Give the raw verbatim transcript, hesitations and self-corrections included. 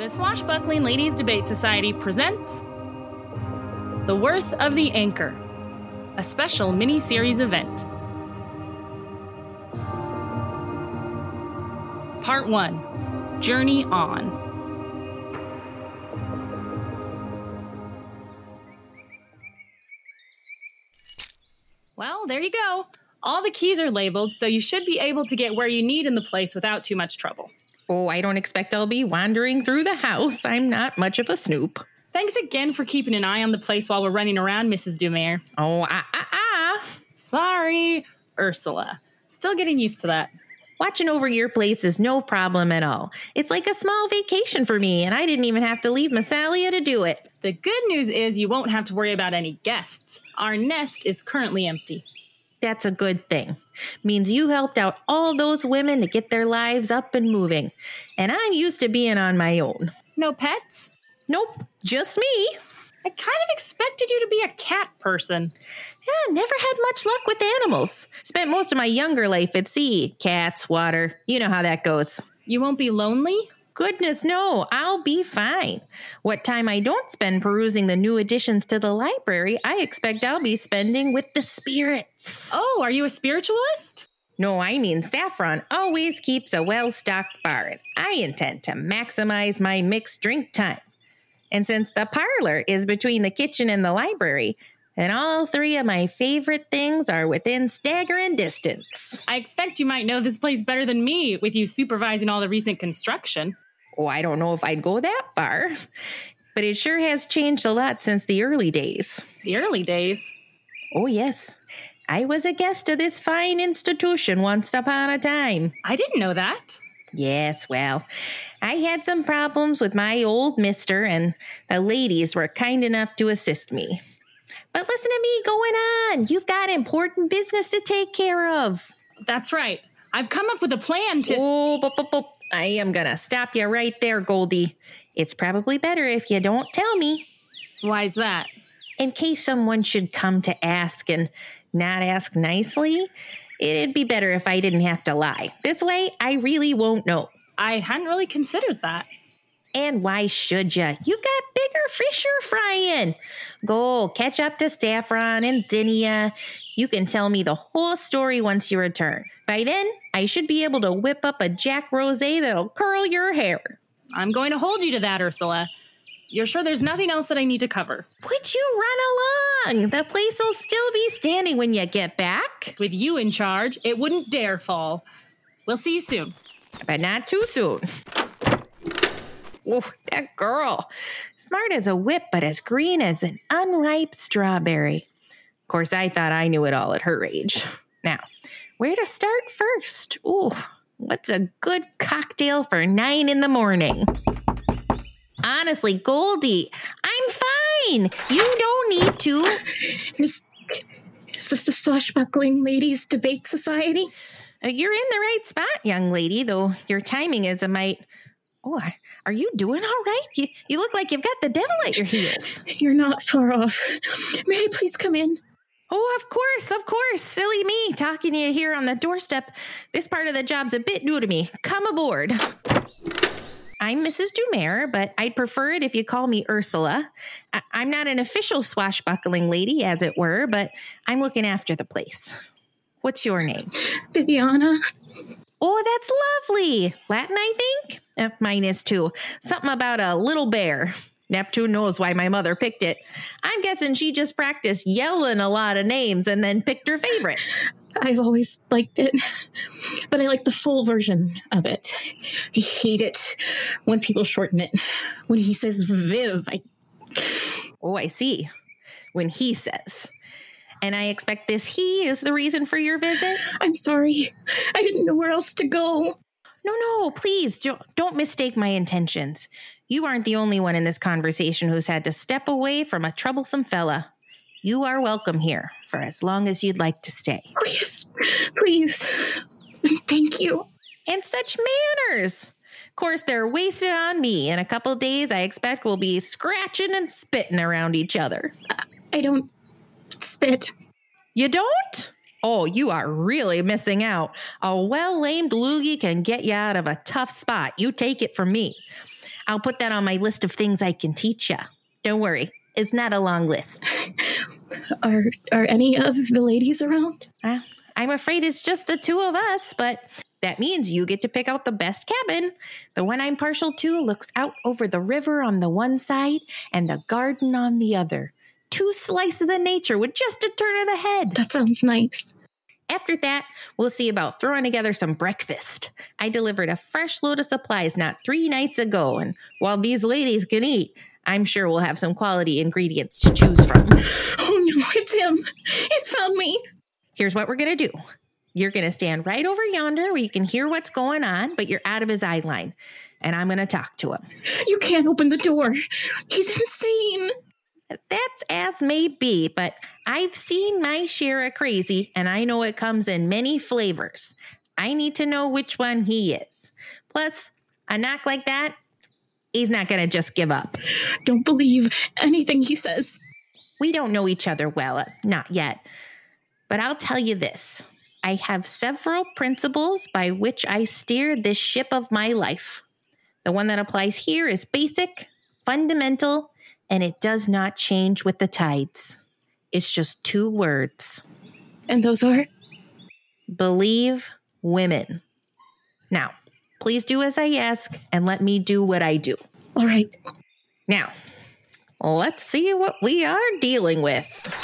The Swashbuckling Ladies Debate Society presents The Worth of the Anchor, a special mini-series event. Part one, Journey On. Well, there you go. All the keys are labeled, so you should be able to get where you need in the place without too much trouble. Oh, I don't expect I'll be wandering through the house. I'm not much of a snoop. Thanks again for keeping an eye on the place while we're running around, Missus Du Mer. Oh, ah, ah, ah. Sorry, Ursula. Still getting used to that. Watching over your place is no problem at all. It's like a small vacation for me, and I didn't even have to leave Missalia to do it. The good news is you won't have to worry about any guests. Our nest is currently empty. That's a good thing. Means you helped out all those women to get their lives up and moving. And I'm used to being on my own. No pets? Nope, just me. I kind of expected you to be a cat person. Yeah, never had much luck with animals. Spent most of my younger life at sea. Cats, water, you know how that goes. You won't be lonely? Goodness, no, I'll be fine. What time I don't spend perusing the new additions to the library, I expect I'll be spending with the spirits. Oh, are you a spiritualist? No, I mean Saffron always keeps a well-stocked bar, and I intend to maximize my mixed drink time. And since the parlor is between the kitchen and the library, and all three of my favorite things are within staggering distance. I expect you might know this place better than me, with you supervising all the recent construction. Oh, I don't know if I'd go that far, but it sure has changed a lot since the early days. The early days? Oh, yes. I was a guest of this fine institution once upon a time. I didn't know that. Yes, well, I had some problems with my old mister, and the ladies were kind enough to assist me. But listen to me going on. You've got important business to take care of. That's right. I've come up with a plan to... Oh, but, but, but, I am going to stop you right there, Goldie. It's probably better if you don't tell me. Why's that? In case someone should come to ask and not ask nicely, it'd be better if I didn't have to lie. This way, I really won't know. I hadn't really considered that. And why should you? You've got bigger fish you're frying. Go catch up to Saffron and Dinia. You can tell me the whole story once you return. By then, I should be able to whip up a Jack Rosé that'll curl your hair. I'm going to hold you to that, Ursula. You're sure there's nothing else that I need to cover? Would you run along? The place will still be standing when you get back. With you in charge, it wouldn't dare fall. We'll see you soon. But not too soon. Oof, that girl. Smart as a whip, but as green as an unripe strawberry. Of course, I thought I knew it all at her age. Now, where to start first? Ooh, what's a good cocktail for nine in the morning? Honestly, Goldie, I'm fine. You don't need to. Is, is this the Swashbuckling Ladies Debate Society? Uh, you're in the right spot, young lady, though your timing is a mite... Oh, are you doing all right? You, you look like you've got the devil at your heels. You're not far off. May I please come in? Oh, of course, of course. Silly me talking to you here on the doorstep. This part of the job's a bit new to me. Come aboard. I'm Missus Du Mer, but I'd prefer it if you call me Ursula. I- I'm not an official swashbuckling lady, as it were, but I'm looking after the place. What's your name? Viviana. Oh, that's lovely. Latin, I think? Uh, mine is too. Something about a little bear. Neptune knows why my mother picked it. I'm guessing she just practiced yelling a lot of names and then picked her favorite. I've always liked it, but I like the full version of it. I hate it when people shorten it. When he says Viv, I... Oh, I see. When he says... And I expect this he is the reason for your visit? I'm sorry. I didn't know where else to go. No, no, please don't, don't mistake my intentions. You aren't the only one in this conversation who's had to step away from a troublesome fella. You are welcome here for as long as you'd like to stay. Oh, yes, please. Thank you. And such manners. Of course, they're wasted on me. In a couple days, I expect we'll be scratching and spitting around each other. I don't... Spit. You don't? Oh, you are really missing out. A well-lamed loogie can get you out of a tough spot. You take it from me. I'll put that on my list of things I can teach you. Don't worry. It's not a long list. Are are any of the ladies around? Uh, I'm afraid it's just the two of us, but that means you get to pick out the best cabin. The one I'm partial to looks out over the river on the one side and the garden on the other. Two slices of nature with just a turn of the head. That sounds nice. After that, we'll see about throwing together some breakfast. I delivered a fresh load of supplies not three nights ago, and while these ladies can eat, I'm sure we'll have some quality ingredients to choose from. Oh no, it's him. He's found me. Here's what we're going to do. You're going to stand right over yonder where you can hear what's going on, but you're out of his eye line, and I'm going to talk to him. You can't open the door. He's insane. That's as may be, but I've seen my share of crazy, and I know it comes in many flavors. I need to know which one he is. Plus, a knock like that, he's not going to just give up. Don't believe anything he says. We don't know each other well, not yet. But I'll tell you this. I have several principles by which I steer this ship of my life. The one that applies here is basic, fundamental, and it does not change with the tides. It's just two words. And those are? Believe women. Now, please do as I ask and let me do what I do. All right. Now, let's see what we are dealing with.